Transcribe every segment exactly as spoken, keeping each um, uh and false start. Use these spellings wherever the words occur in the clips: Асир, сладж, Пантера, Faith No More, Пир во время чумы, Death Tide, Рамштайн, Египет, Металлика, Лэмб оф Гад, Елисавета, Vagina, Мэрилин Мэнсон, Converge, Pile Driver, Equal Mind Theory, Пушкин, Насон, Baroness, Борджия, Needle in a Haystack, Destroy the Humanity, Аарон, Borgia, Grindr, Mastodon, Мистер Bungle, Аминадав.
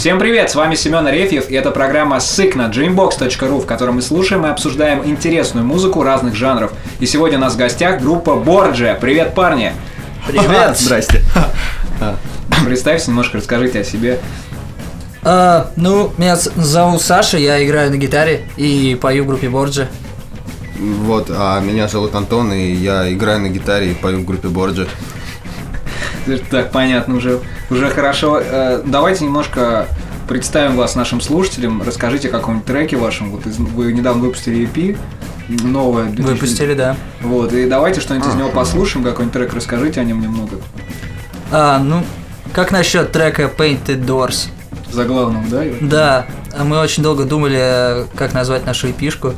Всем привет, с вами Семён Арефьев, и это программа Sick на джеймбокс точка ру, в которой мы слушаем и обсуждаем интересную музыку разных жанров. И сегодня у нас в гостях группа Борджия. Привет, парни! Привет! Здрасте! Представься немножко, расскажите о себе. А, ну, меня зовут Саша, я играю на гитаре и пою в группе Борджия. Вот, а меня зовут Антон, и я играю на гитаре и пою в группе Борджия. Так, понятно, уже, уже хорошо. Давайте немножко представим вас нашим слушателям. Расскажите о каком-нибудь треке вашем. Вот вы недавно выпустили и пи новое. две тысячи... Выпустили, да. Вот, и давайте что-нибудь а, из него послушаем, какой-нибудь трек расскажите о нем немного. А, ну, как насчет трека Painted Doors? За главным, да? Да, мы очень долго думали, как назвать нашу и пи-шку.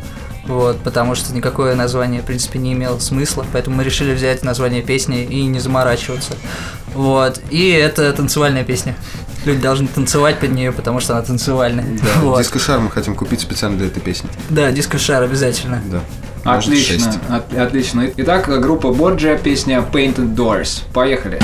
Вот, потому что никакое название, в принципе, не имело смысла, поэтому мы решили взять название песни и не заморачиваться. Вот, и это танцевальная песня. Люди должны танцевать под нее, потому что она танцевальная. Да, вот. Диско-шар мы хотим купить специально для этой песни. Да, диско-шар обязательно. Да. Отлично, от, отлично. Итак, группа Borgia, песня Painted Doors. Поехали.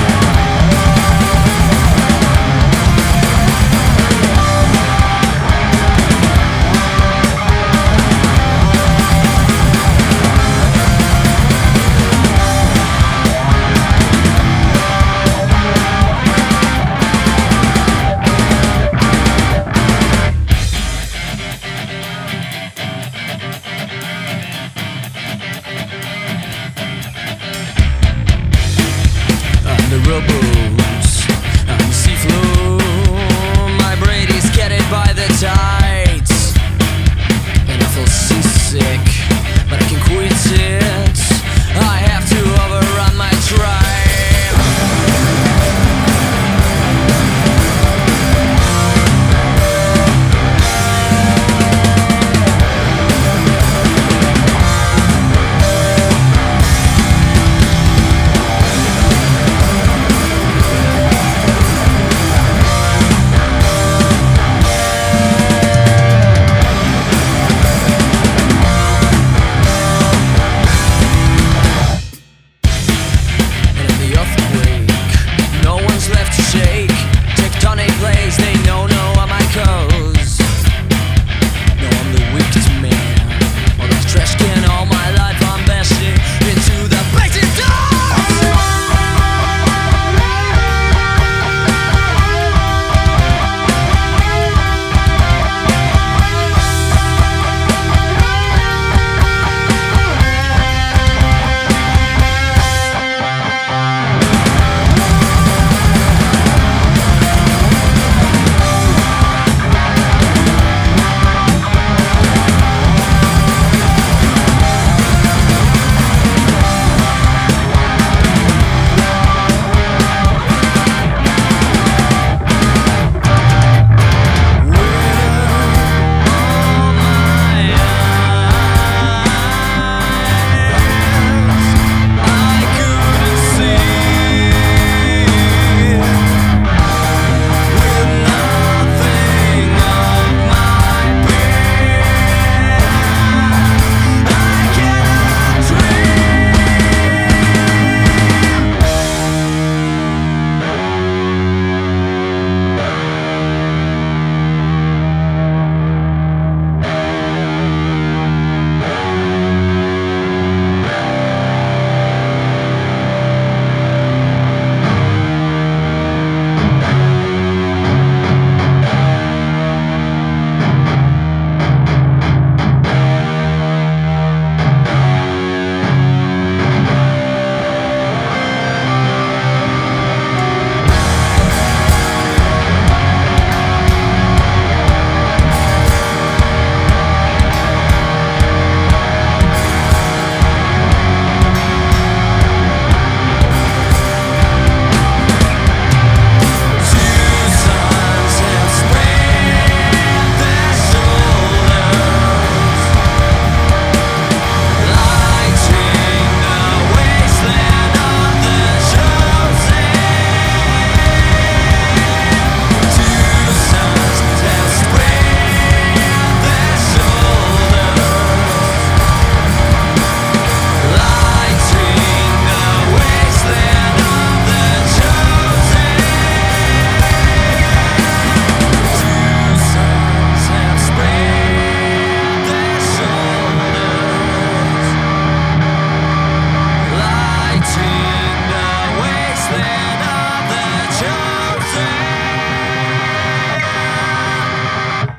Rubber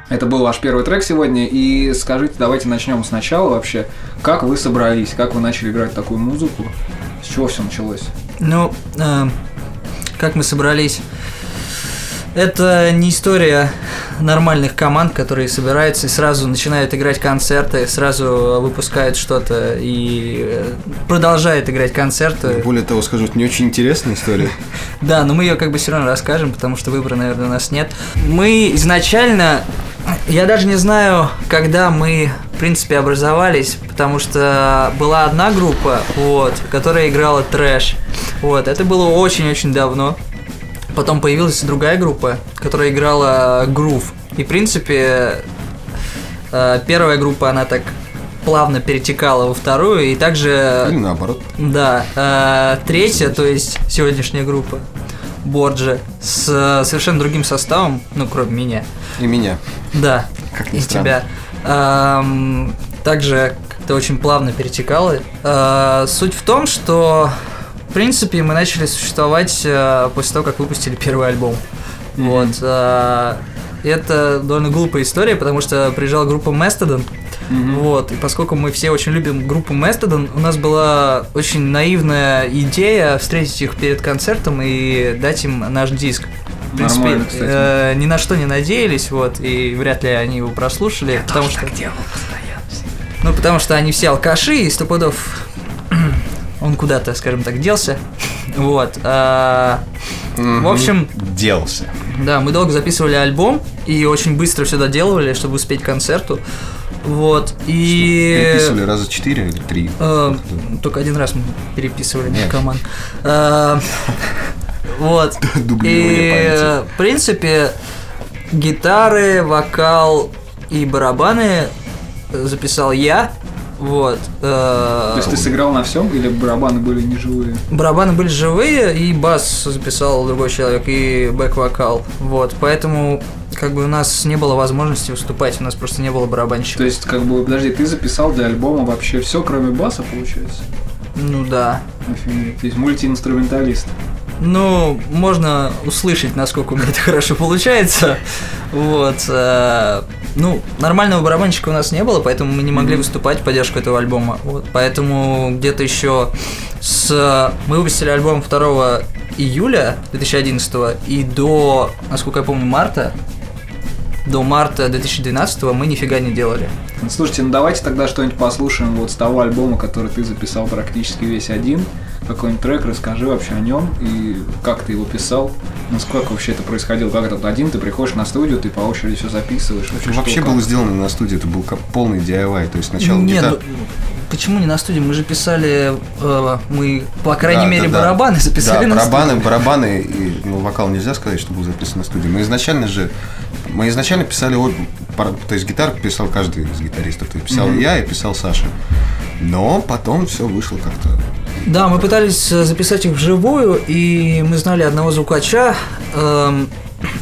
Это был ваш первый трек сегодня, и скажите, давайте начнем сначала вообще. Как вы собрались, как вы начали играть такую музыку, с чего все началось? Ну, э, как мы собрались... Это не история нормальных команд, которые собираются и сразу начинают играть концерты, сразу выпускают что-то и продолжают играть концерты. Более того, скажу, это не очень интересная история. Да, но мы ее как бы все равно расскажем, потому что выбора, наверное, у нас нет. Мы изначально, я даже не знаю, когда мы, в принципе, образовались, потому что была одна группа, вот, которая играла трэш. Вот, это было очень-очень давно. Потом появилась другая группа, которая играла грув. И, в принципе, первая группа, она так плавно перетекала во вторую, и также... Или наоборот. Да. Третья, то есть сегодняшняя группа, Борджи, с совершенно другим составом, ну, кроме меня. И меня. Да. Как ни странно. И тебя. Также как-то очень плавно перетекала. Суть в том, что... В принципе, мы начали существовать э, после того, как выпустили первый альбом. Mm-hmm. Вот. Э, это довольно глупая история, потому что приезжала группа Mastodon. Mm-hmm. Вот. И поскольку мы все очень любим группу Mastodon, у нас была очень наивная идея встретить их перед концертом и дать им наш диск. В принципе, э, ни на что не надеялись, вот, и вряд ли они его прослушали. Я потому что... так делал постоянно. Ну, потому что они все алкаши, и сто пудов... Он куда-то, скажем так, делся. Вот. А, mm-hmm. В общем... Делся. Да, мы долго записывали альбом и очень быстро все доделывали, чтобы успеть к концерту. Вот. И... Переписывали раза четыре или три? А, только один раз мы переписывали yeah. команд. А, вот. И, в принципе, гитары, вокал и барабаны записал я. Вот. То есть ты сыграл на всем или барабаны были не живые? Барабаны были живые, и бас записал другой человек, и бэк-вокал. Вот. Поэтому как бы у нас не было возможности выступать, у нас просто не было барабанщиков. То есть, как бы, подожди, ты записал для альбома вообще все, кроме баса, получается? Ну да. Офигеть. То есть мультиинструменталист. Ну, можно услышать, насколько у меня это хорошо получается. Вот. Ну, нормального барабанщика у нас не было, поэтому мы не могли выступать в поддержку этого альбома. Вот. Поэтому где-то еще с... Мы выпустили альбом второго июля две тысячи одиннадцатого, и до, насколько я помню, марта, до марта две тысячи двенадцатого мы нифига не делали. Слушайте, ну давайте тогда что-нибудь послушаем вот с того альбома, который ты записал практически весь один. Какой-нибудь трек, расскажи вообще о нем и как ты его писал, насколько вообще это происходило, как это один, ты приходишь на студию, ты по очереди все записываешь. Вообще, вообще что, было как? Сделано на студии, это был как полный ди ай вай, то есть сначала не так... Почему не на студии? Мы же писали, э, мы, по крайней да, мере, да, барабаны да. записали да, на барабаны, студии. барабаны, и ну, вокал нельзя сказать, что был записан на студии. Мы изначально же, мы изначально писали, то есть гитару писал каждый из гитаристов, то есть писал mm-hmm. я и писал Саша. Но потом все вышло как-то... Да, мы пытались записать их вживую, и мы знали одного звукача. Эм,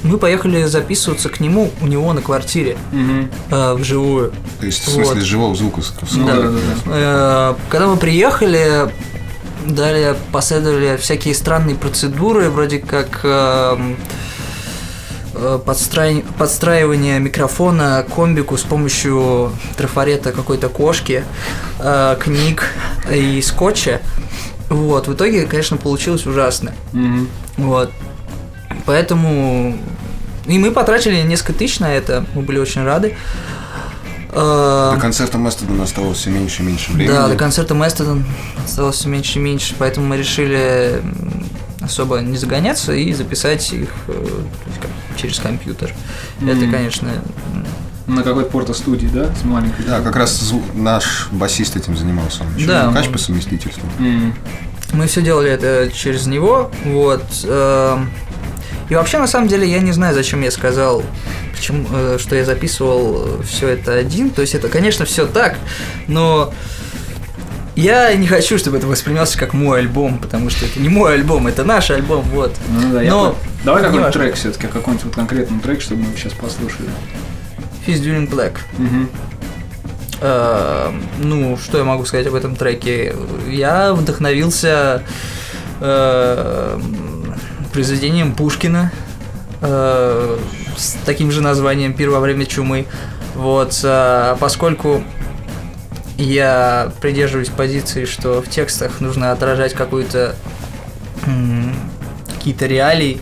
мы поехали записываться к нему, у него на квартире, mm-hmm. э, вживую. То есть, в смысле, вот. живого звука? Да, да, да. да. Э, когда мы приехали, далее последовали всякие странные процедуры, вроде как... Э, Подстра... подстраивание микрофона к комбику с помощью трафарета какой-то кошки, э, книг и скотча. Вот. В итоге, конечно, получилось ужасно. Mm-hmm. Вот. Поэтому... И мы потратили несколько тысяч на это. Мы были очень рады. До концерта Mastodon осталось все меньше и меньше времени. Да, до концерта Mastodon осталось все меньше и меньше. Поэтому мы решили особо не загоняться и записать их... через компьютер. Mm-hmm. Это, конечно... На какой-то порто-студии, да? С маленькой. Да, как раз зву- наш басист этим занимался. Он еще да. Звукач по совместительству. Mm-hmm. Мы все делали это через него. Вот. И вообще, на самом деле, я не знаю, зачем я сказал, почему, что я записывал все это один. То есть это, конечно, все так, но... Я не хочу, чтобы это воспринималось как мой альбом, потому что это не мой альбом, это наш альбом, вот. Ну да, я Но... Давай какой-нибудь трек все-таки, какой-нибудь вот конкретный трек, чтобы мы сейчас послушали. Fist During Black. Угу. Э-э- ну, что я могу сказать об этом треке? Я вдохновился произведением Пушкина. с таким же названием «Пир во время чумы». Вот, поскольку я придерживаюсь позиции, что в текстах нужно отражать какую-то какие-то реалии,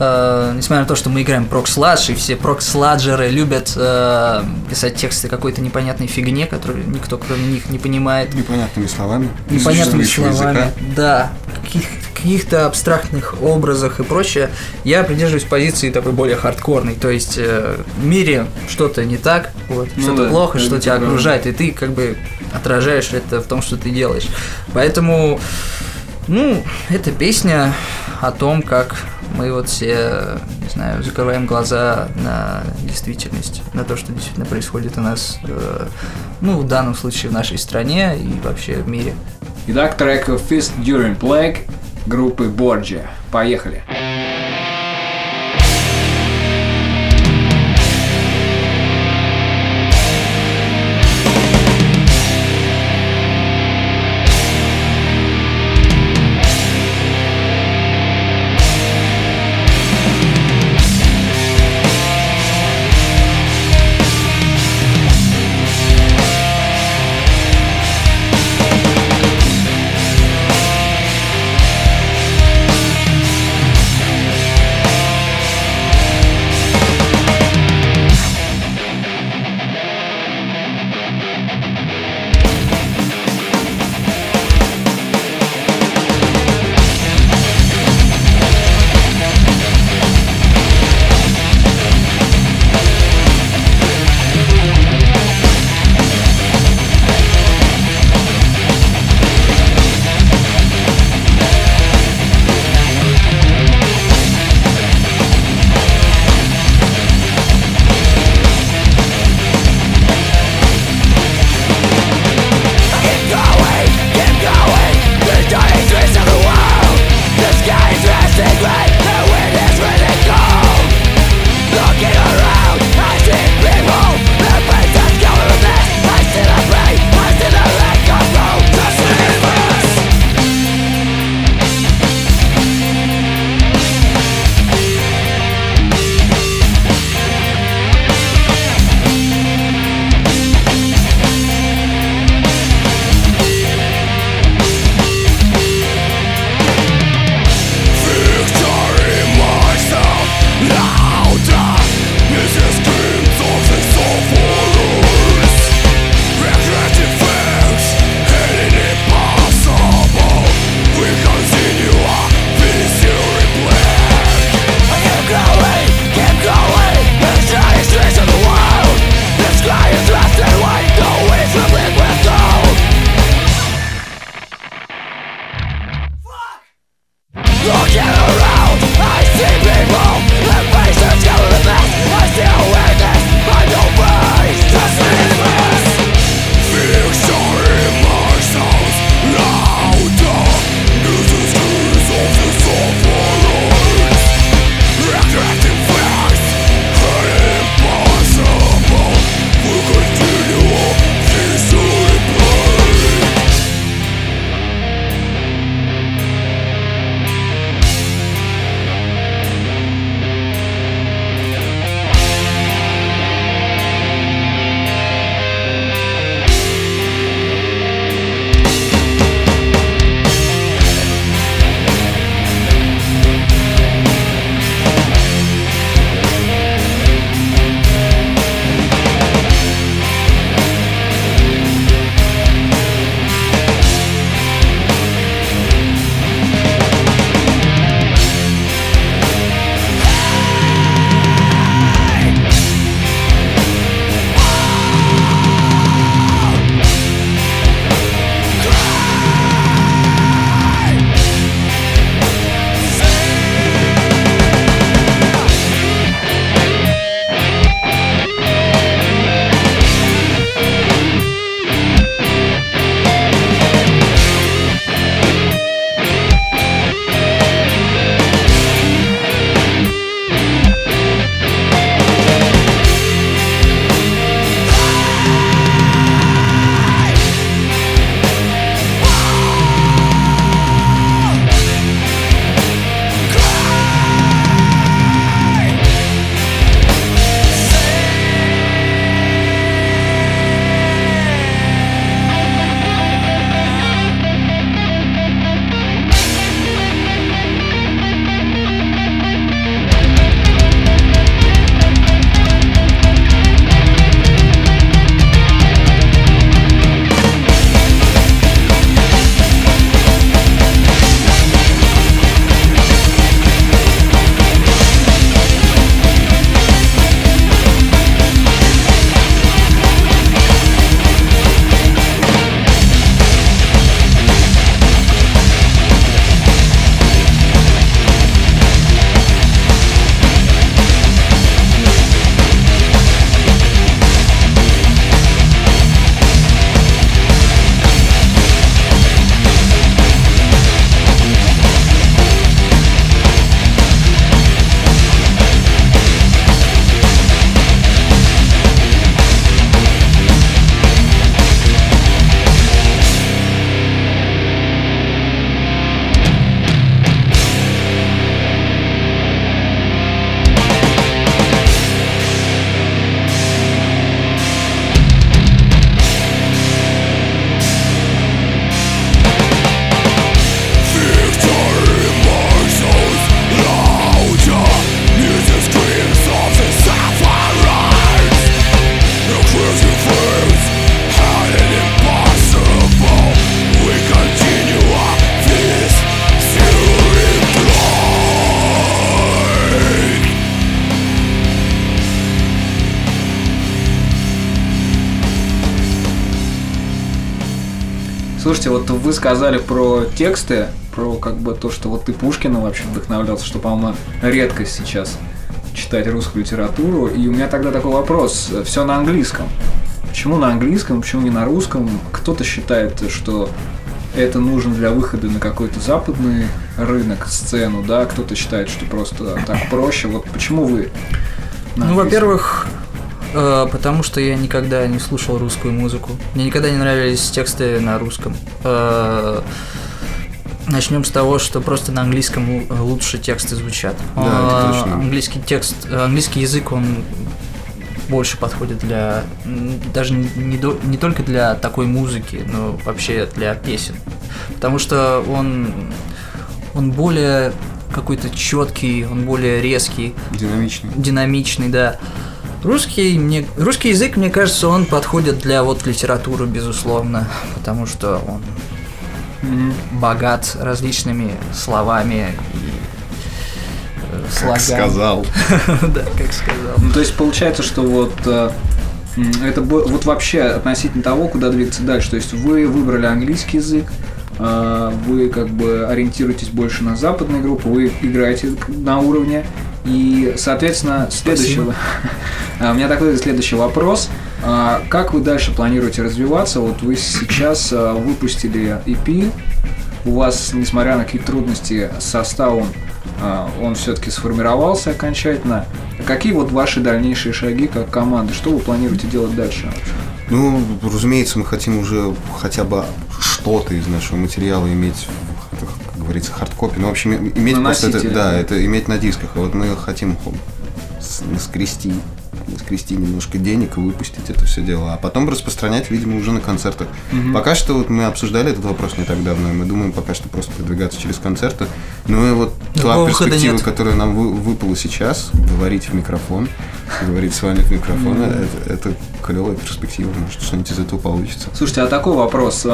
э, несмотря на то, что мы играем проксладж, и все проксладжеры любят э, писать тексты какой-то непонятной фигне, которую никто кроме них не понимает. Непонятными словами. Непонятными словами, языка. Да. Каких, каких-то абстрактных образах и прочее. Я придерживаюсь позиции такой более хардкорной, то есть э, в мире что-то не так, вот, ну что-то да, плохо, что тебя правда. окружает, и ты как бы отражаешь это в том, что ты делаешь. Поэтому... Ну, это песня о том, как мы вот все, не знаю, закрываем глаза на действительность, на то, что действительно происходит у нас, э, ну, в данном случае в нашей стране и вообще в мире. Итак, трек «Fist During Plague» группы Borgia. Поехали! Слушайте, вот вы сказали про тексты, про как бы то, что вот ты Пушкина вообще вдохновлялся, что, по-моему, редкость сейчас читать русскую литературу. И у меня тогда такой вопрос. Все на английском. Почему на английском, почему не на русском? Кто-то считает, что это нужно для выхода на какой-то западный рынок, сцену, да? Кто-то считает, что просто так проще. Вот почему вы на английском? Ну, во-первых, потому что я никогда не слушал русскую музыку. Мне никогда не нравились тексты на русском. Начнем с того, что просто на английском лучше тексты звучат. Да, это точно. Английский текст, английский язык, он больше подходит для даже не, до, не только для такой музыки, но вообще для песен, потому что он он более какой-то четкий, он более резкий, динамичный, динамичный, да. Русский, мне, русский язык, мне кажется, он подходит для вот литературы, безусловно, потому что он богат различными словами и слогами. Как сказал. Да, как сказал. Ну, то есть получается, что вот это вот вообще относительно того, куда двигаться дальше. То есть вы выбрали английский язык, вы как бы ориентируетесь больше на западные группы, вы играете на уровне. И, соответственно, следующего... У меня такой следующий вопрос. Как вы дальше планируете развиваться? Вот вы сейчас выпустили и пи, у вас, несмотря на какие-то трудности с составом, он все-таки сформировался окончательно. Какие вот ваши дальнейшие шаги как команды? Что вы планируете делать дальше? Ну, разумеется, мы хотим уже хотя бы что-то из нашего материала иметь, как говорится, хардкопи. Ну, в общем, иметь просто это, да, это иметь на дисках. А вот мы хотим скрести. скрести немножко денег и выпустить это все дело, а потом распространять, видимо, уже на концертах. Mm-hmm. Пока что вот мы обсуждали этот вопрос не так давно, и мы думаем пока что просто продвигаться через концерты. Ну и вот та перспектива, которая нам вы, выпала сейчас, говорить в микрофон, говорить с вами в микрофон, mm-hmm. это, это клевая перспектива, может, что-нибудь из этого получится. Слушайте, а такой вопрос.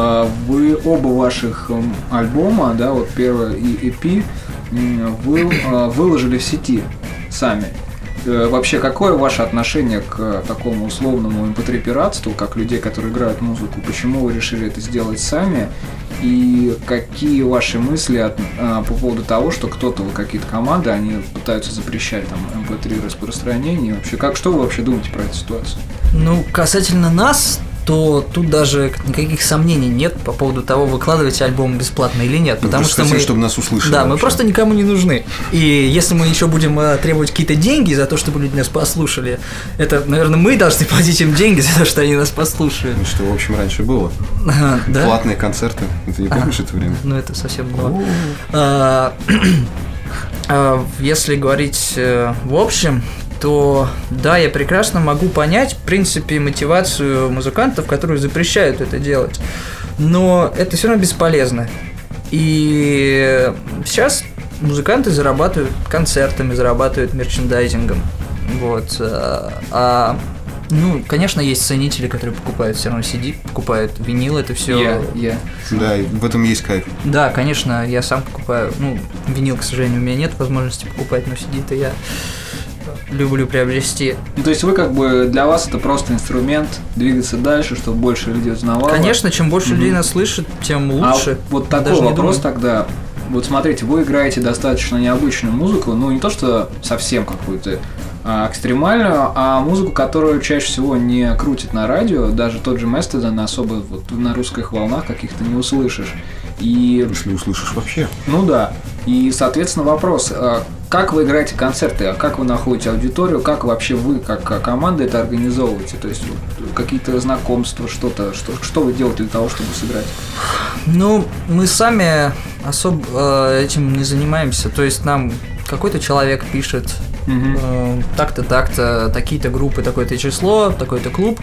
Вы оба ваших альбома, да, вот первый и и пи, вы выложили в сети сами. Вообще, какое ваше отношение к такому условному эм пэ три пиратству, как людей, которые играют музыку? Почему вы решили это сделать сами? И какие ваши мысли от, а, по поводу того, что кто-то, какие-то команды, они пытаются запрещать там эм пэ три распространение? Вообще, как, что вы вообще думаете про эту ситуацию? Ну, касательно нас, то тут даже никаких сомнений нет по поводу того, выкладывать альбом бесплатно или нет, потому что хотим, мы, чтобы нас услышали. Да, вообще. Мы просто никому не нужны. И если мы еще будем э, требовать какие-то деньги за то, чтобы люди нас послушали, это, наверное, мы должны платить им деньги за то, что они нас послушают. Ну, что, в общем, раньше было. А, да? Платные концерты. Ты не помнишь а, это время? Ну, это совсем было. А, а, если говорить э, в общем, то да, я прекрасно могу понять, в принципе, мотивацию музыкантов, которые запрещают это делать. Но это все равно бесполезно. И сейчас музыканты зарабатывают концертами, зарабатывают мерчендайзингом. Вот. А, ну, конечно, есть ценители, которые покупают все равно си ди, покупают винил, это все. Yeah, yeah. Да, в этом есть кайф. Да, конечно, я сам покупаю. Ну, винил, к сожалению, у меня нет возможности покупать, но си ди-то я люблю приобрести. Ну, то есть вы как бы, для вас это просто инструмент двигаться дальше, чтобы больше людей узнавало. Конечно, чем больше mm-hmm. людей нас слышит, тем лучше. А вот такой вопрос тогда. Вот смотрите, вы играете достаточно необычную музыку, ну не то что совсем какую-то а, экстремальную, а музыку, которую чаще всего не крутит на радио, даже тот же Mastodon особо вот, на русских волнах каких-то не услышишь. И... Если услышишь вообще. Ну да. И, соответственно, вопрос, как вы играете концерты, как вы находите аудиторию, как вообще вы, как команда, это организовываете? То есть какие-то знакомства, что-то, что, что вы делаете для того, чтобы сыграть? Ну, мы сами особо этим не занимаемся. То есть нам какой-то человек пишет, угу. так-то, так-то, такие-то группы, такое-то число, такой-то клуб.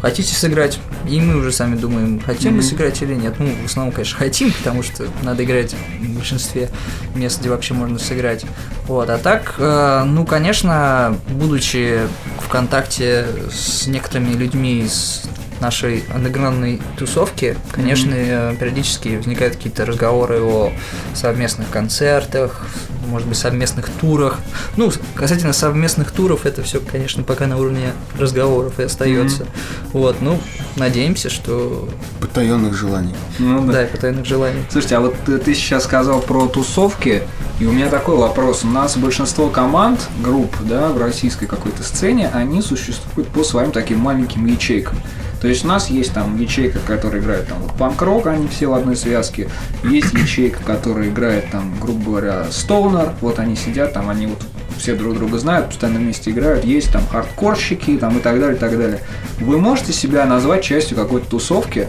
Хотите сыграть? И мы уже сами думаем, хотим mm-hmm. мы сыграть или нет. Ну, в основном, конечно, хотим, потому что надо играть в большинстве мест, где вообще можно сыграть. Вот. А так, э, ну, конечно, будучи в контакте с некоторыми людьми из нашей андеграундной тусовки, конечно, mm-hmm. периодически возникают какие-то разговоры о совместных концертах, может быть, совместных турах. Ну, касательно совместных туров, это все, конечно, пока на уровне разговоров и остается. Mm-hmm. Вот, ну, надеемся, что... Потаенных желаний. Ну, да. да, и потаенных желаний. Слушайте, а вот ты сейчас сказал про тусовки, и у меня такой вопрос. У нас большинство команд, групп, да, в российской какой-то сцене, они существуют по своим таким маленьким ячейкам. То есть у нас есть там ячейка, которая играет там вот панк-рок, они все в одной связке. Есть ячейка, которая играет там, грубо говоря, стоунер. Вот они сидят там, они вот все друг друга знают, постоянно вместе играют. Есть там хардкорщики там и так далее, и так далее. Вы можете себя назвать частью какой-то тусовки?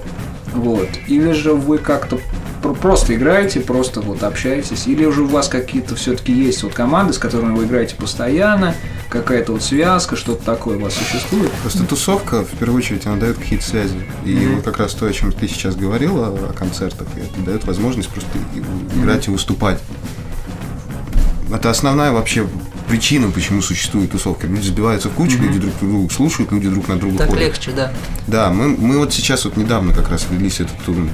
Вот. Или же вы как-то просто играете, просто вот общаетесь? Или же у вас какие-то все-таки есть вот команды, с которыми вы играете постоянно, какая-то вот связка, что-то такое у вас существует? Просто тусовка, в первую очередь, она дает какие-то связи. И mm-hmm. вот как раз то, о чем ты сейчас говорила, о концертах, это дает возможность просто играть mm-hmm. и выступать. Это основная вообще причина, почему существует тусовка. Люди забиваются в кучу, mm-hmm. люди друг друга слушают, люди друг на друга так ходят. Так легче, да. Да, мы, мы вот сейчас вот недавно как раз влились в этот турнир.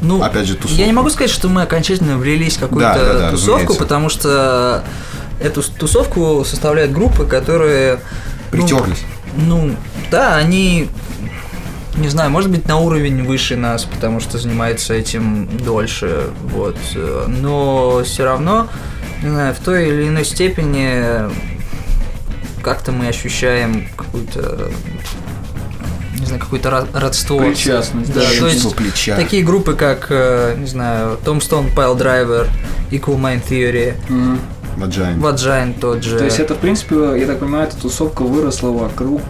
Ну, опять же, тусовку. Я не могу сказать, что мы окончательно влились в какую-то да, да, да, тусовку, разумеется. Потому что эту тусовку составляют группы, которые... Притерлись. Ну, ну, да, они, не знаю, может быть, на уровень выше нас, потому что занимаются этим дольше, вот. Но все равно, не знаю, в той или иной степени как-то мы ощущаем какую-то... не знаю, какое-то родство. Причастность. Да, то есть плеча. Такие группы, как, не знаю, Tom Stone, Pile Driver, Equal Mind Theory, mm-hmm. Vagina. Vagina тот же. То есть это, в принципе, я так понимаю, эта тусовка выросла вокруг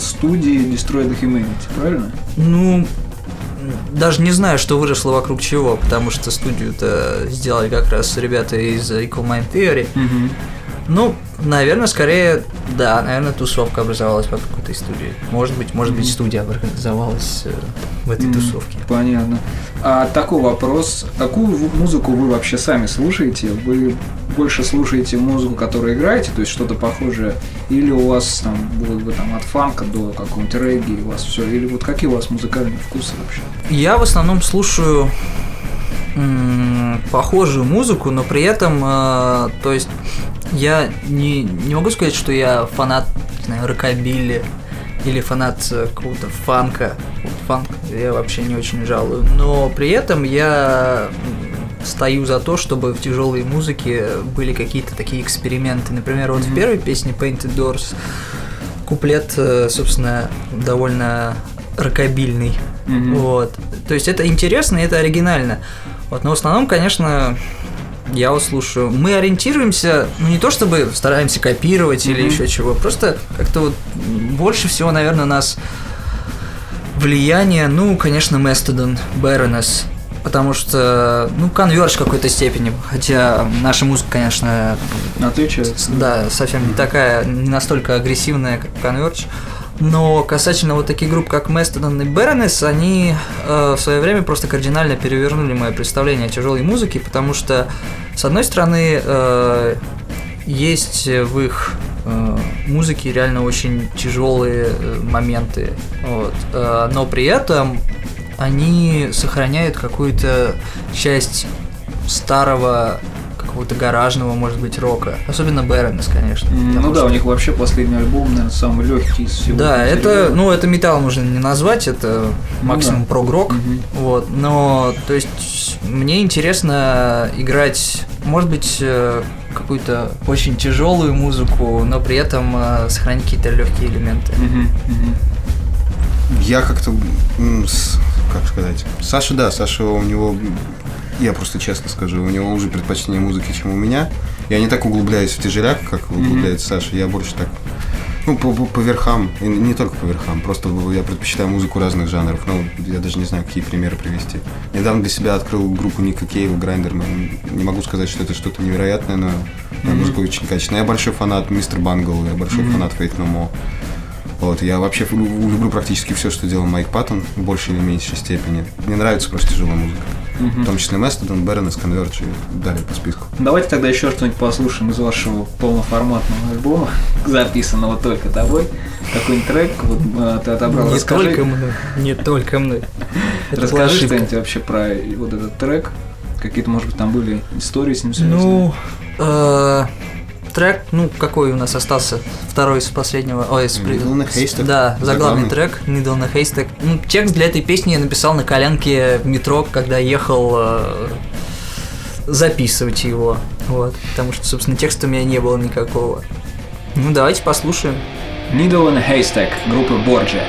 студии Destroy the Humanity, правильно? Ну, даже не знаю, что выросло вокруг чего, потому что студию-то сделали как раз ребята из Equal Mind Theory. Mm-hmm. Ну, наверное, скорее, да, наверное, тусовка образовалась под какой-то студией. Может быть, может mm-hmm. быть, студия образовалась в этой mm-hmm. тусовке. Понятно. А такой вопрос. Какую музыку вы вообще сами слушаете? Вы больше слушаете музыку, которую играете, то есть что-то похожее? Или у вас там было бы там от фанка до какого-нибудь регги, у вас все? Или вот какие у вас музыкальные вкусы вообще? Я в основном слушаю м- похожую музыку, но при этом, э- то есть... Я не, не могу сказать, что я фанат, не знаю, рокобилли или фанат какого-то фанка. Вот фанк я вообще не очень жалую. Но при этом я стою за то, чтобы в тяжелой музыке были какие-то такие эксперименты. Например, вот mm-hmm. в первой песне Painted Doors куплет, собственно, довольно рокобильный. Mm-hmm. Вот. То есть это интересно и это оригинально. Вот. Но в основном, конечно... Я вот слушаю. Мы ориентируемся, ну не то чтобы стараемся копировать mm-hmm. или еще чего, просто как-то вот больше всего, наверное, у нас влияние, ну, конечно, Mastodon, Baroness, потому что, ну, Converge в какой-то степени, хотя наша музыка, конечно, отличается. Да, совсем mm-hmm. не такая, не настолько агрессивная, как Converge. Но касательно вот таких групп, как Mastodon и Baroness, они э, в свое время просто кардинально перевернули мое представление о тяжелой музыке, потому что, с одной стороны, э, есть в их э, музыке реально очень тяжелые э, моменты, вот, э, но при этом они сохраняют какую-то часть старого... какого-то гаражного, может быть, рока. Особенно Baroness, конечно. Mm, ну да, что... у них вообще последний альбом, наверное, самый легкий из всего. Да, это, ну, это металл можно не назвать, это максимум mm-hmm. прог-рок. Mm-hmm. Вот, но, то есть, мне интересно играть, может быть, какую-то очень тяжелую музыку, но при этом сохранить какие-то легкие элементы. Mm-hmm. Mm-hmm. Я как-то, как сказать, Саша, да, Саша, у него... Я просто честно скажу, у него уже предпочтение музыки, чем у меня. Я не так углубляюсь в тяжеляк, как углубляется mm-hmm. Саша. Я больше так, ну, по, по верхам, и не только по верхам, просто я предпочитаю музыку разных жанров. Ну, я даже не знаю, какие примеры привести. Недавно для себя открыл группу Ника Кейва, Grindr. Не могу сказать, что это что-то невероятное, но mm-hmm. музыка очень качественная. Я большой фанат Мистер Bungle, я большой mm-hmm. фанат Faith No More. Вот, я вообще люблю практически все, что делал Майк Паттон, в большей или меньшей степени. Мне нравится просто тяжелая музыка. угу. в том числе Mastodon, Baroness, Converge и далее по списку. Давайте тогда еще что-нибудь послушаем из вашего полноформатного альбома, записанного только тобой. Какой-нибудь трек вот, ты отобрал. Не расскажи... только мной. Не только мной. Расскажи что-нибудь вообще про вот этот трек. Какие-то, может быть, там были истории с ним связаны? Ну, трек, ну, какой у нас остался? Второй из последнего... Ой, из... Needle in a Haystack. Да, заглавный трек, Needle in a Haystack. Ну, текст для этой песни я написал на коленке в метро, когда ехал э, записывать его. Вот, потому что, собственно, текста у меня не было никакого. Ну, давайте послушаем. Needle in a Haystack, группы Borgia.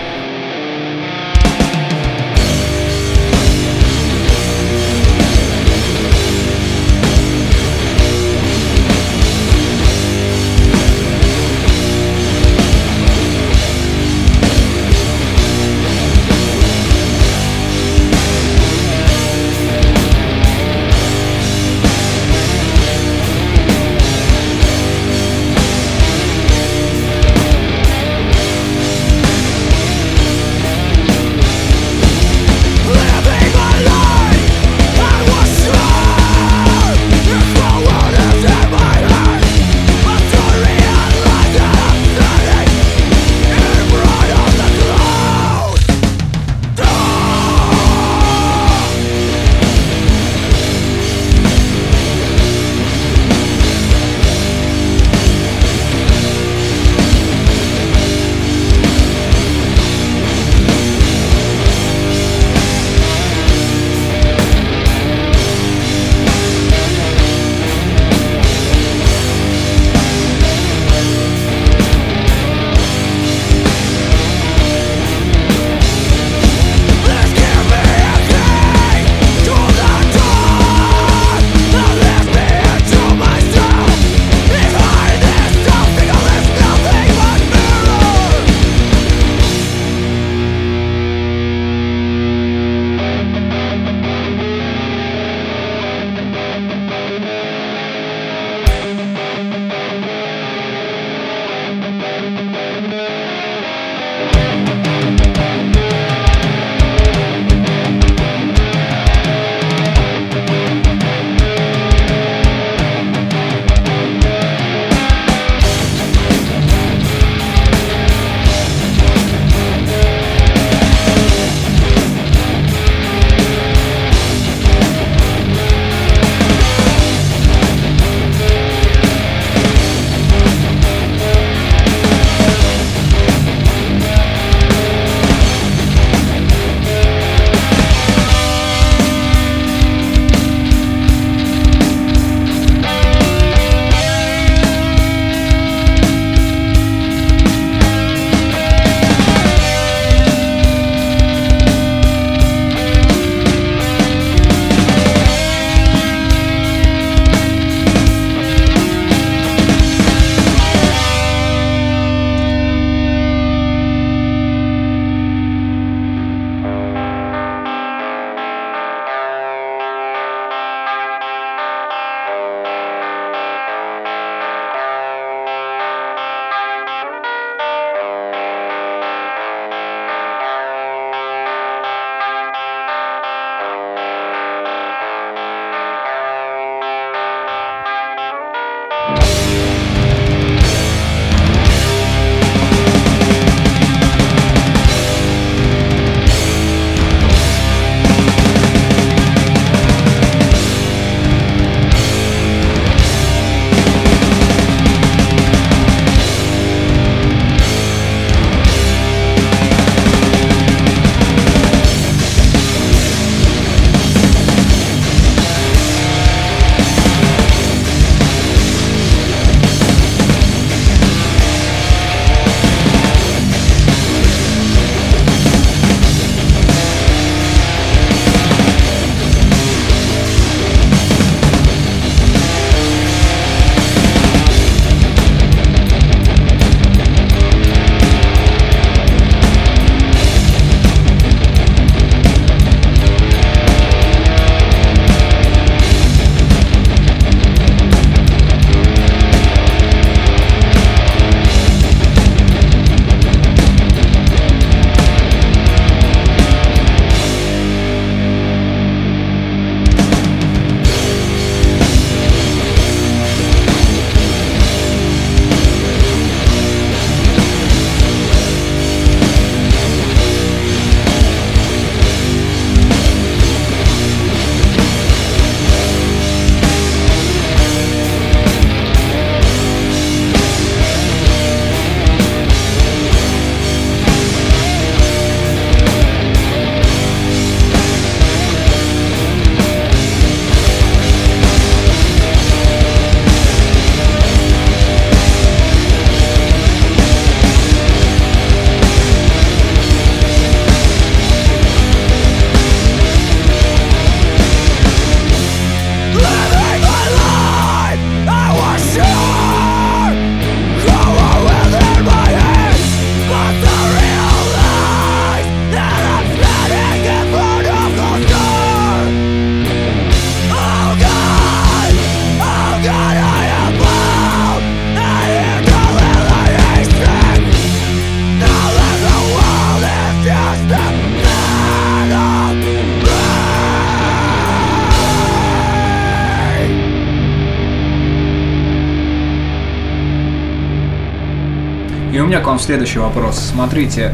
меня к вам следующий вопрос. Смотрите,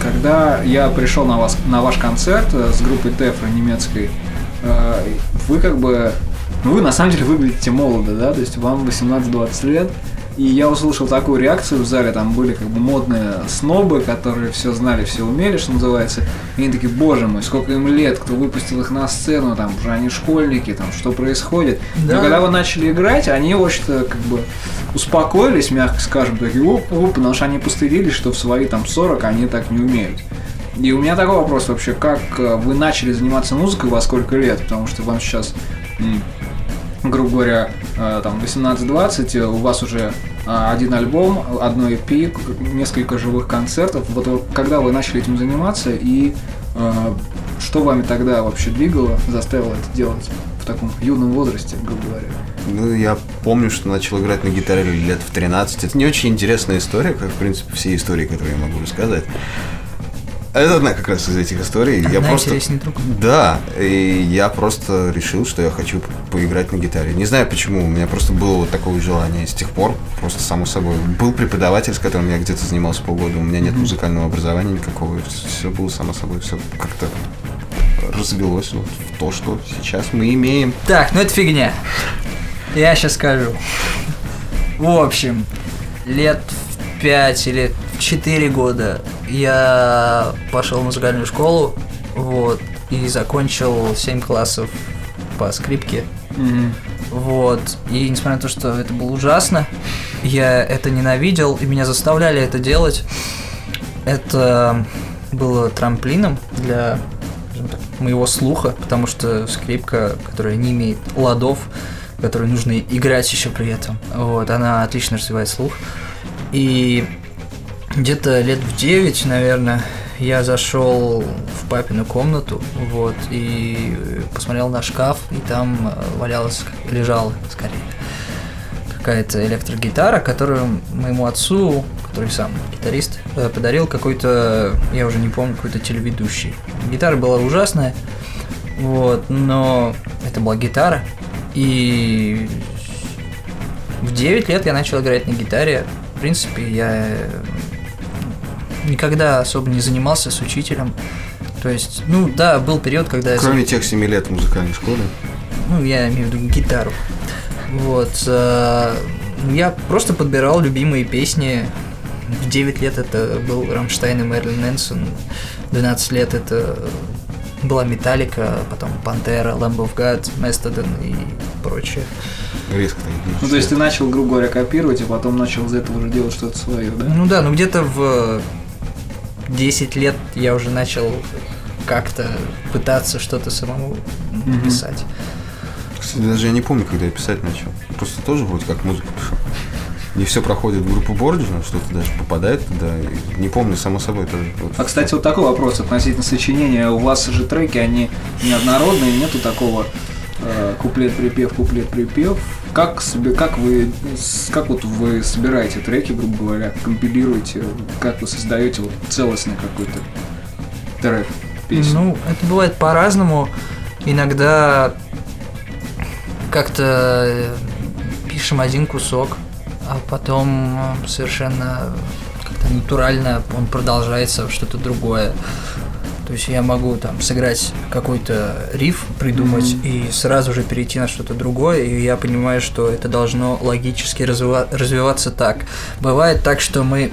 когда я пришел на, вас, на ваш концерт с группой Тефра немецкой, вы как бы... Ну, вы на самом деле выглядите молодо, да? То есть вам восемнадцать-двадцать лет. И я услышал такую реакцию в зале, там были как бы модные снобы, которые все знали, все умели, что называется. И они такие, боже мой, сколько им лет, кто выпустил их на сцену, там уже они школьники, там что происходит. Да. Но когда вы начали играть, они очень-то как бы успокоились, мягко скажем, такие оп-оп, потому что они постыдились, что в свои там сорок они так не умеют. И у меня такой вопрос вообще, как вы начали заниматься музыкой, во сколько лет, потому что вам сейчас... грубо говоря, там восемнадцать-двадцать, у вас уже один альбом, одно и пи, несколько живых концертов. Вот когда вы начали этим заниматься и э, что вами тогда вообще двигало, заставило это делать в таком юном возрасте, грубо говоря? Ну, я помню, что начал играть на гитаре лет в тринадцать. Это не очень интересная история, как, в принципе, все истории, которые я могу рассказать. Это одна как раз из этих историй. Одна я просто... Да, и я просто решил, что я хочу поиграть на гитаре. Не знаю почему, у меня просто было вот такое желание. И с тех пор, просто само собой. Был преподаватель, с которым я где-то занимался полгода. У меня нет mm-hmm. музыкального образования никакого. Все было само собой, все как-то разбилось вот в то, что сейчас мы имеем. Так, ну это фигня. Я сейчас скажу. В общем, лет в пять или в четыре года я пошел в музыкальную школу, вот, и закончил семь классов по скрипке, mm-hmm. вот, и несмотря на то, что это было ужасно, я это ненавидел, и меня заставляли это делать, это было трамплином для так, моего слуха, потому что скрипка, которая не имеет ладов, которой нужно играть еще при этом, вот, она отлично развивает слух, и... Где-то лет в девять, наверное, я зашел в папину комнату, вот, и посмотрел на шкаф, и там валялась, лежала, скорее, какая-то электрогитара, которую моему отцу, который сам гитарист, подарил какой-то, я уже не помню, какой-то телеведущий. Гитара была ужасная, вот, но это была гитара, и в девять лет я начал играть на гитаре. В принципе, я... никогда особо не занимался с учителем. То есть, ну да, был период, когда... Кроме я... тех семи лет в музыкальной школе. Ну, я имею в виду гитару. Вот. Я просто подбирал любимые песни. В девять лет это был Рамштайн и Мэрилин Мэнсон. В двенадцать лет это была Металлика, потом Пантера, Лэмб оф Гад, Мастодон и прочее. Риск такой. Ну, то есть ты начал, грубо говоря, копировать, и потом начал из этого уже делать что-то свое, да? Ну да, ну где-то в... десять лет я уже начал как-то пытаться что-то самому писать. Mm-hmm. Кстати, даже я не помню, когда я писать начал. Просто тоже вроде как музыку пишу. Не все проходит в группу Борджи, но что-то даже попадает туда. Не помню, само собой тоже. Вот. А, кстати, вот такой вопрос относительно сочинения. У вас же треки, они неоднородные, нету такого э, куплет-припев, куплет-припев. Как, как, вы, как вот вы собираете треки, грубо говоря, компилируете, как вы создаете вот целостный какой-то трек, песню? Ну, это бывает по-разному. Иногда как-то пишем один кусок, а потом совершенно как-то натурально он продолжается в что-то другое. То есть я могу там сыграть какой-то риф, придумать mm-hmm. и сразу же перейти на что-то другое, и я понимаю, что это должно логически развива- развиваться так. Бывает так, что мы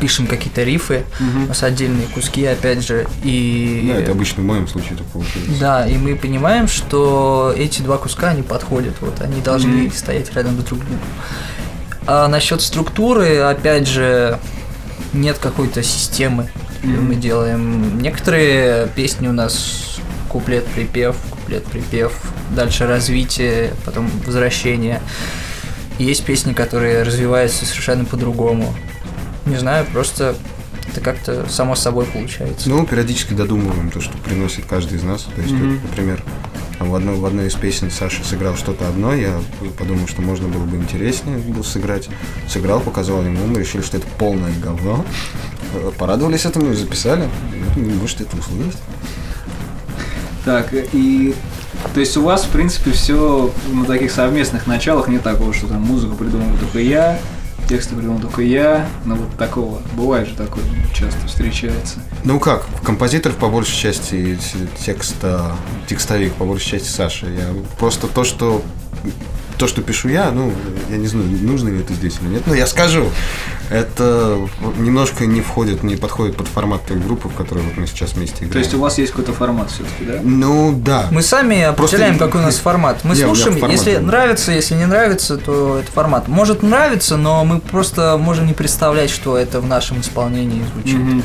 пишем какие-то рифы, mm-hmm. у нас отдельные куски, опять же, и... Да, это обычно в моем случае так получилось. Да, и мы понимаем, что эти два куска, они подходят, вот, они должны mm-hmm. стоять рядом друг с другом. А насчет структуры, опять же, нет какой-то системы. Mm-hmm. Мы делаем некоторые песни, у нас куплет-припев, куплет-припев, дальше развитие, потом возвращение. Есть песни, которые развиваются совершенно по-другому. Не знаю, просто это как-то само собой получается. Ну, периодически додумываем то, что приносит каждый из нас. То есть, mm-hmm. например, в одной, в одной из песен Саша сыграл что-то одно, я подумал, что можно было бы интереснее было сыграть. Сыграл, показал ему, мы решили, что это полное говно. Порадовались этому и записали. Может, это услышать. Так, и... То есть у вас, в принципе, все на таких совместных началах, не такого, что там музыку придумал только я, текста придумал только я, но вот такого, бывает же такое, часто встречается. Ну как, композитор по большей части текста, текстовик по большей части Саша. Я просто то, что то, что пишу я, ну, я не знаю, нужно ли это здесь или нет, но я скажу. Это немножко не входит, не подходит под формат той группы, в которой вот мы сейчас вместе играем. То есть у вас есть какой-то формат все-таки, да? Ну, да. Мы сами определяем, просто... какой у нас формат. Мы я, слушаем, формат, если да. нравится, если не нравится, то это формат. Может нравиться, но мы просто можем не представлять, что это в нашем исполнении звучит. Mm-hmm.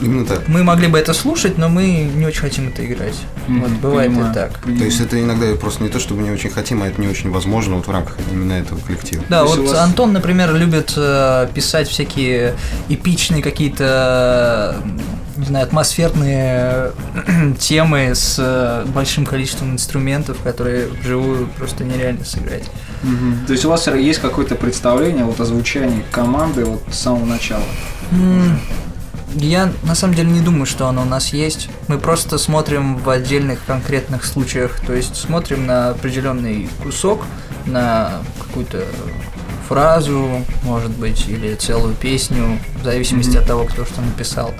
Именно так. Мы могли бы это слушать, но мы не очень хотим это играть. Mm-hmm. Вот бывает Понимаю. И так. То есть это иногда просто не то, чтобы не очень хотим, а это не очень возможно вот в рамках именно этого коллектива. Да, вот вас... Антон, например, любит э, писать всякие эпичные какие-то, не знаю, атмосферные темы с э, большим количеством инструментов, которые вживую просто нереально сыграть. Mm-hmm. То есть у вас есть какое-то представление вот о звучании команды вот с самого начала? Mm-hmm. Я на самом деле не думаю, что оно у нас есть. Мы просто смотрим в отдельных конкретных случаях, то есть смотрим на определенный кусок, на какую-то фразу, может быть, или целую песню, в зависимости mm-hmm. от того, кто что написал,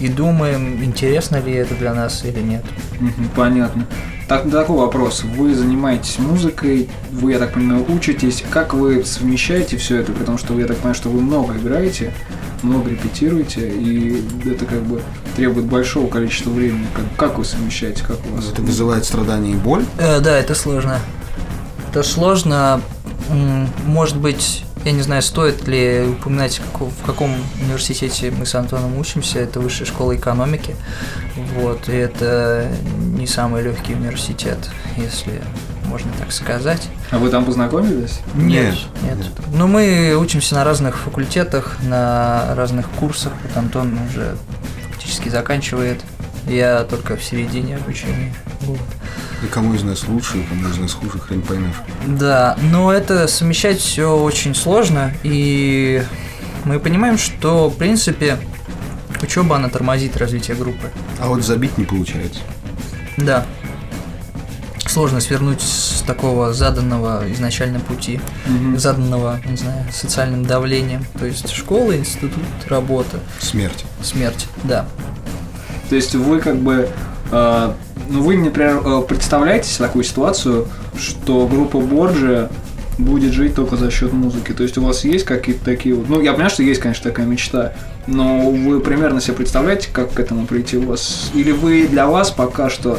и думаем, интересно ли это для нас или нет. Mm-hmm, понятно. Так, такой вопрос. Вы занимаетесь музыкой, вы, я так понимаю, учитесь. Как вы совмещаете все это? Потому что, я так понимаю, что вы много играете, много репетируете, и это как бы требует большого количества времени. Как, как вы совмещаете? Как у вас? Это вызывает страдания и боль? Э, да, это сложно. Это сложно. Может быть, я не знаю, стоит ли упоминать, в каком университете мы с Антоном учимся. Это Высшая школа экономики. Вот, и это не самый легкий университет, если можно так сказать. А вы там познакомились? Нет, нет. нет. Но мы учимся на разных факультетах, на разных курсах. Вот Антон уже фактически заканчивает. Я только в середине обучения. Вот. И кому из нас лучше, и кому из нас хуже, хрен поймешь. Да, но это совмещать все очень сложно, и мы понимаем, что в принципе учеба она тормозит развитие группы. А вот забить не получается. Да. Сложно свернуть с такого заданного изначально пути, mm-hmm. заданного, не знаю, социальным давлением. То есть школа, институт, работа. Смерть. Смерть, да. То есть вы как бы... Э- Ну, вы, например, представляете такую ситуацию, что группа Борджиа будет жить только за счет музыки. То есть у вас есть какие-то такие вот... Ну, я понимаю, что есть, конечно, такая мечта, но вы примерно себе представляете, как к этому прийти у вас? Или вы для вас пока что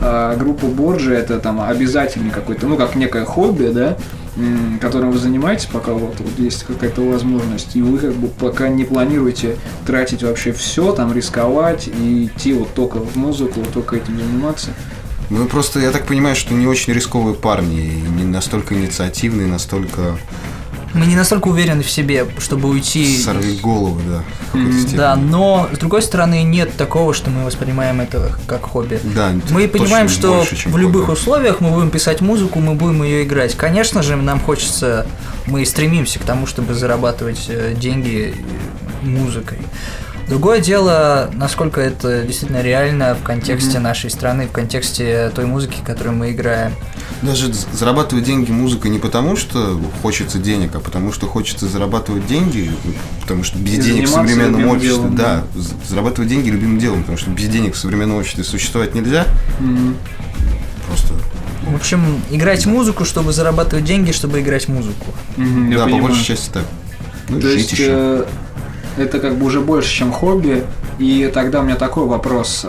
э, группа Борджиа это там обязательный какой-то, ну, как некое хобби, да, м- которым вы занимаетесь, пока вот, вот есть какая-то возможность, и вы как бы пока не планируете тратить вообще все, там, рисковать и идти вот только в музыку, вот только этим заниматься? Мы просто, я так понимаю, что не очень рисковые парни, не настолько инициативные, настолько... Мы не настолько уверены в себе, чтобы уйти... Сорви голову, да. Mm-hmm. Да, но, с другой стороны, нет такого, что мы воспринимаем это как хобби. Да, мы понимаем, что больше, в любых хобби. Условиях мы будем писать музыку, мы будем ее играть. Конечно же, нам хочется... Мы стремимся к тому, чтобы зарабатывать деньги музыкой. Другое дело, насколько это действительно реально в контексте mm-hmm. нашей страны, в контексте той музыки, которую мы играем. Даже зарабатывать деньги музыкой не потому, что хочется денег, а потому, что хочется зарабатывать деньги, потому что без и денег в современном обществе... Делом, да, да, зарабатывать деньги любимым делом, потому что без денег в современном обществе существовать нельзя. Mm-hmm. Просто... В общем, играть музыку, чтобы зарабатывать деньги, чтобы играть музыку. Mm-hmm, да, по понимаю. Большей части так. Ну, То жить есть, еще. Э- Это как бы уже больше, чем хобби. И тогда у меня такой вопрос.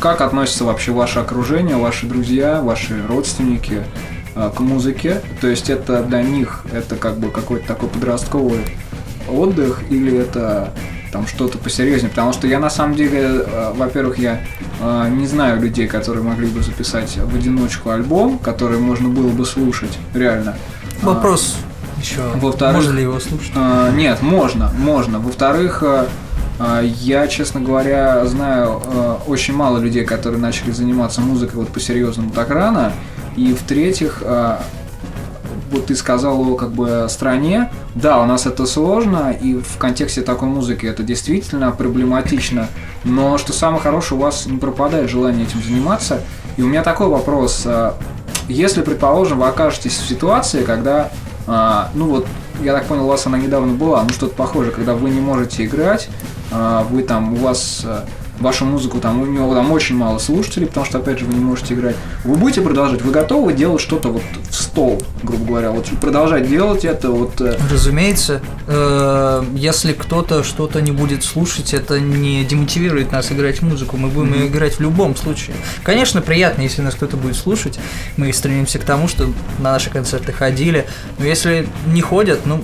Как относится вообще ваше окружение, ваши друзья, ваши родственники к музыке? То есть это для них это как бы какой-то такой подростковый отдых или это там что-то посерьезнее? Потому что я на самом деле, во-первых, я не знаю людей, которые могли бы записать в одиночку альбом, который можно было бы слушать реально. Вопрос... Еще. Во-вторых, можно ли его слушать? Э, нет, можно, можно. Во-вторых, э, я, честно говоря, знаю э, очень мало людей, которые начали заниматься музыкой вот по-серьезному так рано. И в-третьих, э, вот ты сказал о как бы стране. Да, у нас это сложно, и в контексте такой музыки это действительно проблематично. Но что самое хорошее, у вас не пропадает желание этим заниматься. И у меня такой вопрос. Э, если, предположим, вы окажетесь в ситуации, когда... А, ну вот я так понял, у вас она недавно была, ну что-то похожее, когда вы не можете играть, вы там, у вас, вашу музыку там, у него там очень мало слушателей, потому что, опять же, вы не можете играть. Вы будете продолжать? Вы готовы делать что-то вот в стол, грубо говоря, вот продолжать делать это вот? Разумеется, если кто-то что-то не будет слушать, это не демотивирует нас играть в музыку, мы будем mm-hmm. играть в любом случае. Конечно, приятно, если нас кто-то будет слушать, мы стремимся к тому, что на наши концерты ходили, но если не ходят, ну...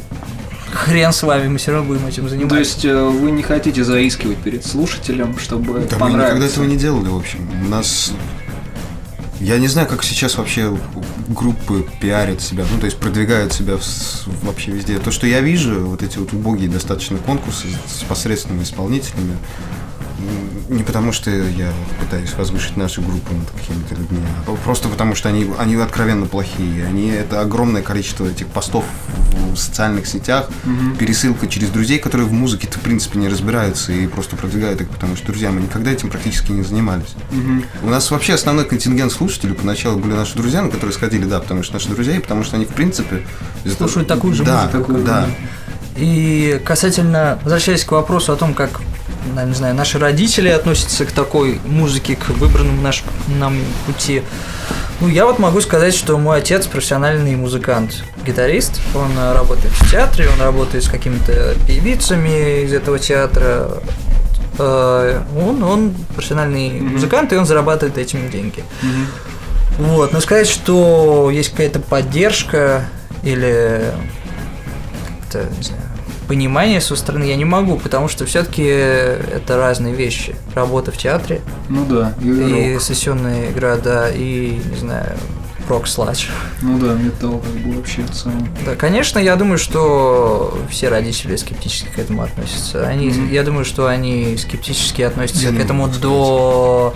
Хрен с вами, мы все равно будем этим заниматься. То есть вы не хотите заискивать перед слушателем, чтобы да, понравиться? Мы никогда этого не делали, в общем. У нас... Я не знаю, как сейчас вообще группы пиарят себя, ну, то есть продвигают себя вообще везде. То, что я вижу, вот эти вот убогие достаточно конкурсы с посредственными исполнителями, не потому что я пытаюсь возвышать нашу группу над какими-то людьми, а просто потому что они, они откровенно плохие. Они, это огромное количество этих постов в социальных сетях, mm-hmm. пересылка через друзей, которые в музыке-то в принципе не разбираются и просто продвигают их, потому что, друзья, мы никогда этим практически не занимались. Mm-hmm. У нас вообще основной контингент слушателей поначалу были наши друзья, на которые сходили, да, потому что наши друзья, потому что они в принципе... Слушают это... такую же да, музыку. Такую, да. И касательно, возвращаясь к вопросу о том, как... не знаю, наши родители относятся к такой музыке, к выбранному нашему нам пути. Ну, я вот могу сказать, что мой отец профессиональный музыкант, гитарист. Он работает в театре, он работает с какими-то певицами из этого театра. Он, он профессиональный mm-hmm. музыкант, и он зарабатывает этими деньги. Mm-hmm. Вот. Но сказать, что есть какая-то поддержка или как-то, не знаю, понимание со стороны я не могу, потому что все-таки это разные вещи. Работа в театре, ну да, и сессионная игра, да, и, не знаю, прок-сладж. Ну да, металл как бы вообще в целом. Да, конечно, я думаю, что все родители скептически к этому относятся. Они, mm-hmm. я думаю, что они скептически относятся я к этому до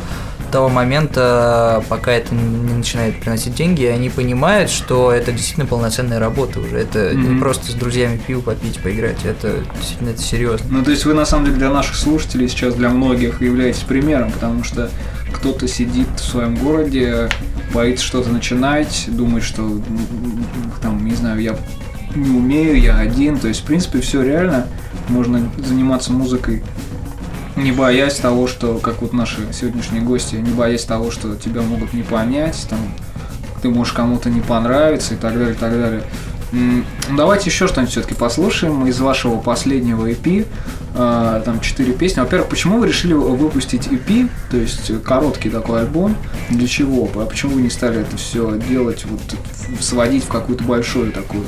того момента, пока это не начинает приносить деньги, и они понимают, что это действительно полноценная работа уже. Это mm-hmm. не просто с друзьями пиво попить, поиграть. Это действительно это серьезно. Ну, то есть вы на самом деле для наших слушателей сейчас, для многих, являетесь примером, потому что кто-то сидит в своем городе, боится что-то начинать, думает, что там, не знаю, я не умею, я один. То есть, в принципе, все реально. Можно заниматься музыкой, не боясь того, что, как вот наши сегодняшние гости, не боясь того, что тебя могут не понять, там, ты можешь кому-то не понравиться и так далее, и так далее. Давайте еще что-нибудь все-таки послушаем из вашего последнего и пи, там четыре песни. Во-первых, почему вы решили выпустить и пи, то есть короткий такой альбом, для чего? Почему вы не стали это все делать, вот, сводить в какую-то большую такую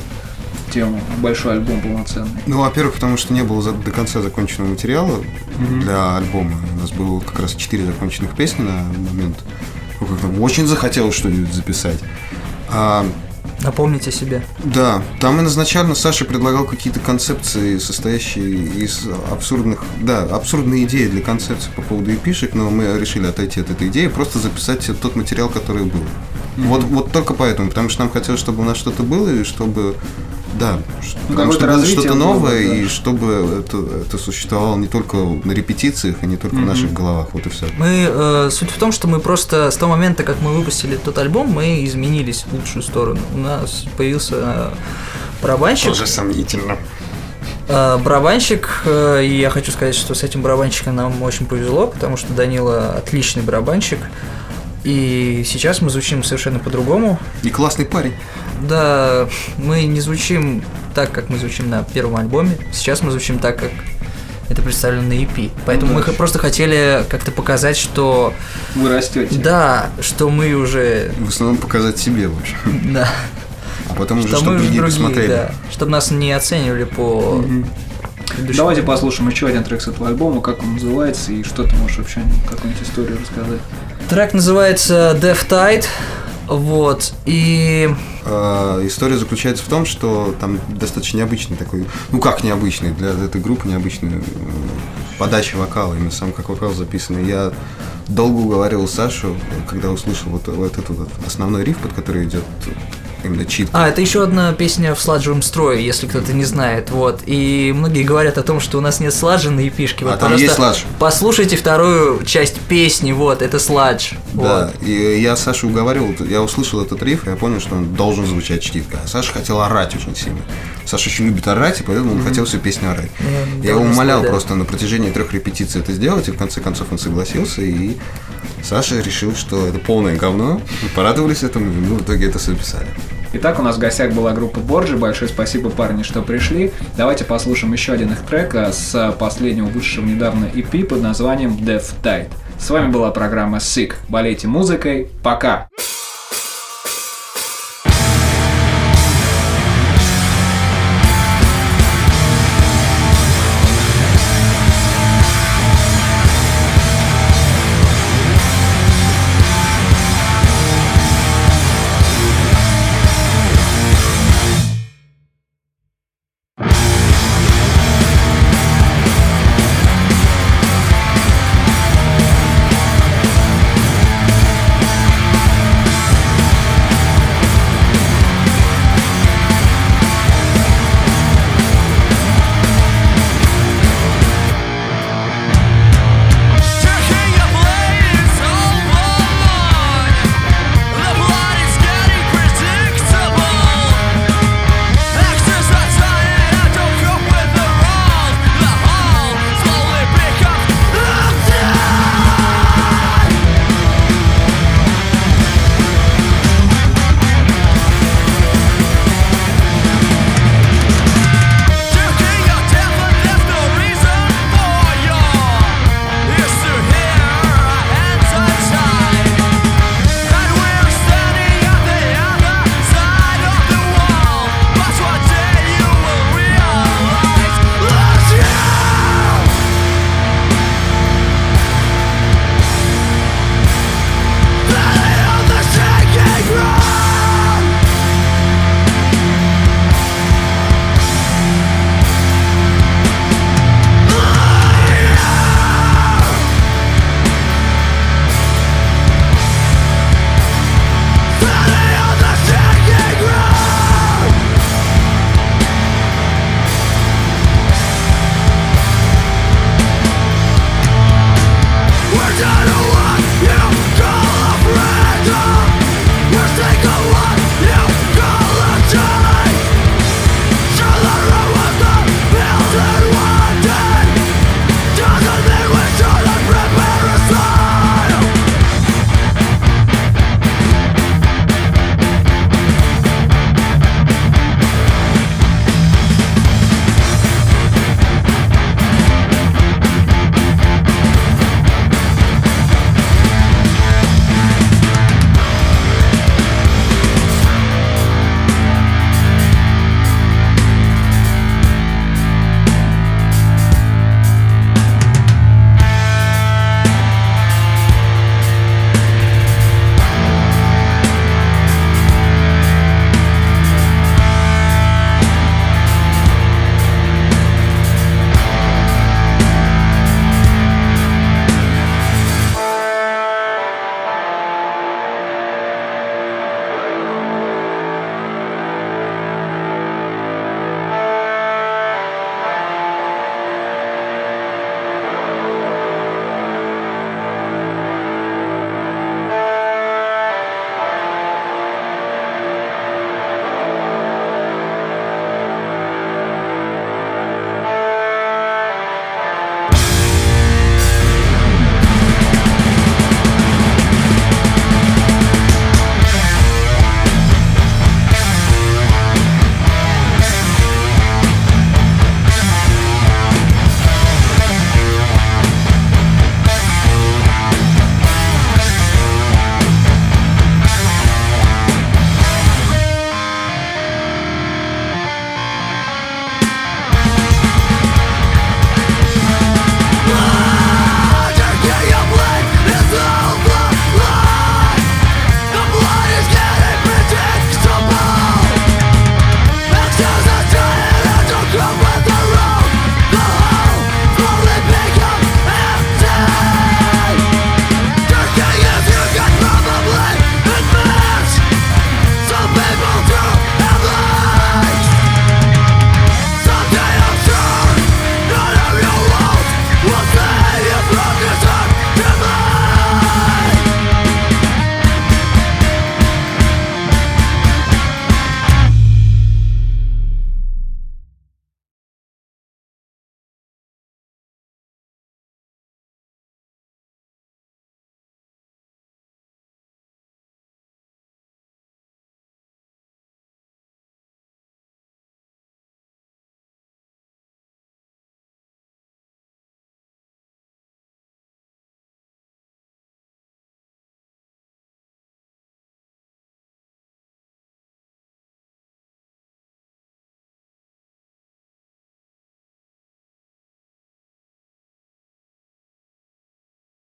тему, большой альбом полноценный? Ну, во-первых, потому что не было до конца законченного материала mm-hmm. для альбома. У нас было как раз четыре законченных песни на момент. Очень захотелось что-нибудь записать. А... Напомните себе. Да. Там изначально Саша предлагал какие-то концепции, состоящие из абсурдных... Да, абсурдные идеи для концепции по поводу и пи-шек, но мы решили отойти от этой идеи и просто записать тот материал, который был. Mm-hmm. Вот, вот только поэтому, потому что нам хотелось, чтобы у нас что-то было, и чтобы... Да, ну, потому что было что-то новое, было, да. И чтобы это, это существовало не только на репетициях, и не только mm-hmm. в наших головах, вот и все. Мы, э, суть в том, что мы просто с того момента, как мы выпустили тот альбом, мы изменились в лучшую сторону. У нас появился барабанщик. Тоже сомнительно. Э, барабанщик, э, и я хочу сказать, что с этим барабанщиком нам очень повезло, потому что Данила отличный барабанщик. И сейчас мы звучим совершенно по-другому. И классный парень. Да, мы не звучим так, как мы звучим на первом альбоме. Сейчас мы звучим так, как это представлено на и пи. Поэтому ну, да. мы просто хотели как-то показать, что... Вы растете. Да, что мы уже... В основном показать себе, в общем. Да. А потом уже, чтобы другие посмотрели. Да, чтобы нас не оценивали по... Давайте послушаем еще один трек с этого альбома, как он называется, и что ты можешь вообще какую-нибудь историю рассказать. Трек называется Death Tide. Вот, и... Э, история заключается в том, что там достаточно необычный такой... Ну как необычный, для этой группы необычная э, подача вокала, именно сам как вокал записан. Я долго уговаривал Сашу, когда услышал вот, вот этот вот основной риф, под который идет именно чит. А, это еще одна песня в сладжевом строе, если кто-то не знает, вот. И многие говорят о том, что у нас нет сладжа на епишке. Вот, а там есть сладж. Послушайте вторую часть песни, вот, это сладж. Да, вот. И я Сашу уговаривал, я услышал этот риф, и я понял, что он должен звучать читка. Саша хотел орать очень сильно. Саша очень любит орать, и поэтому он mm-hmm. хотел всю песню орать. Mm-hmm. Я его умолял да. просто на протяжении трех репетиций это сделать, и в конце концов он согласился, и Саша решил, что это полное говно. Мы порадовались этому, и мы в итоге это записали. Итак, у нас в гостях была группа Борджи. Большое спасибо, парни, что пришли. Давайте послушаем еще один их трек с последнего вышедшего недавно и пи под названием Death Tide. С вами была программа Sick. Болейте музыкой. Пока!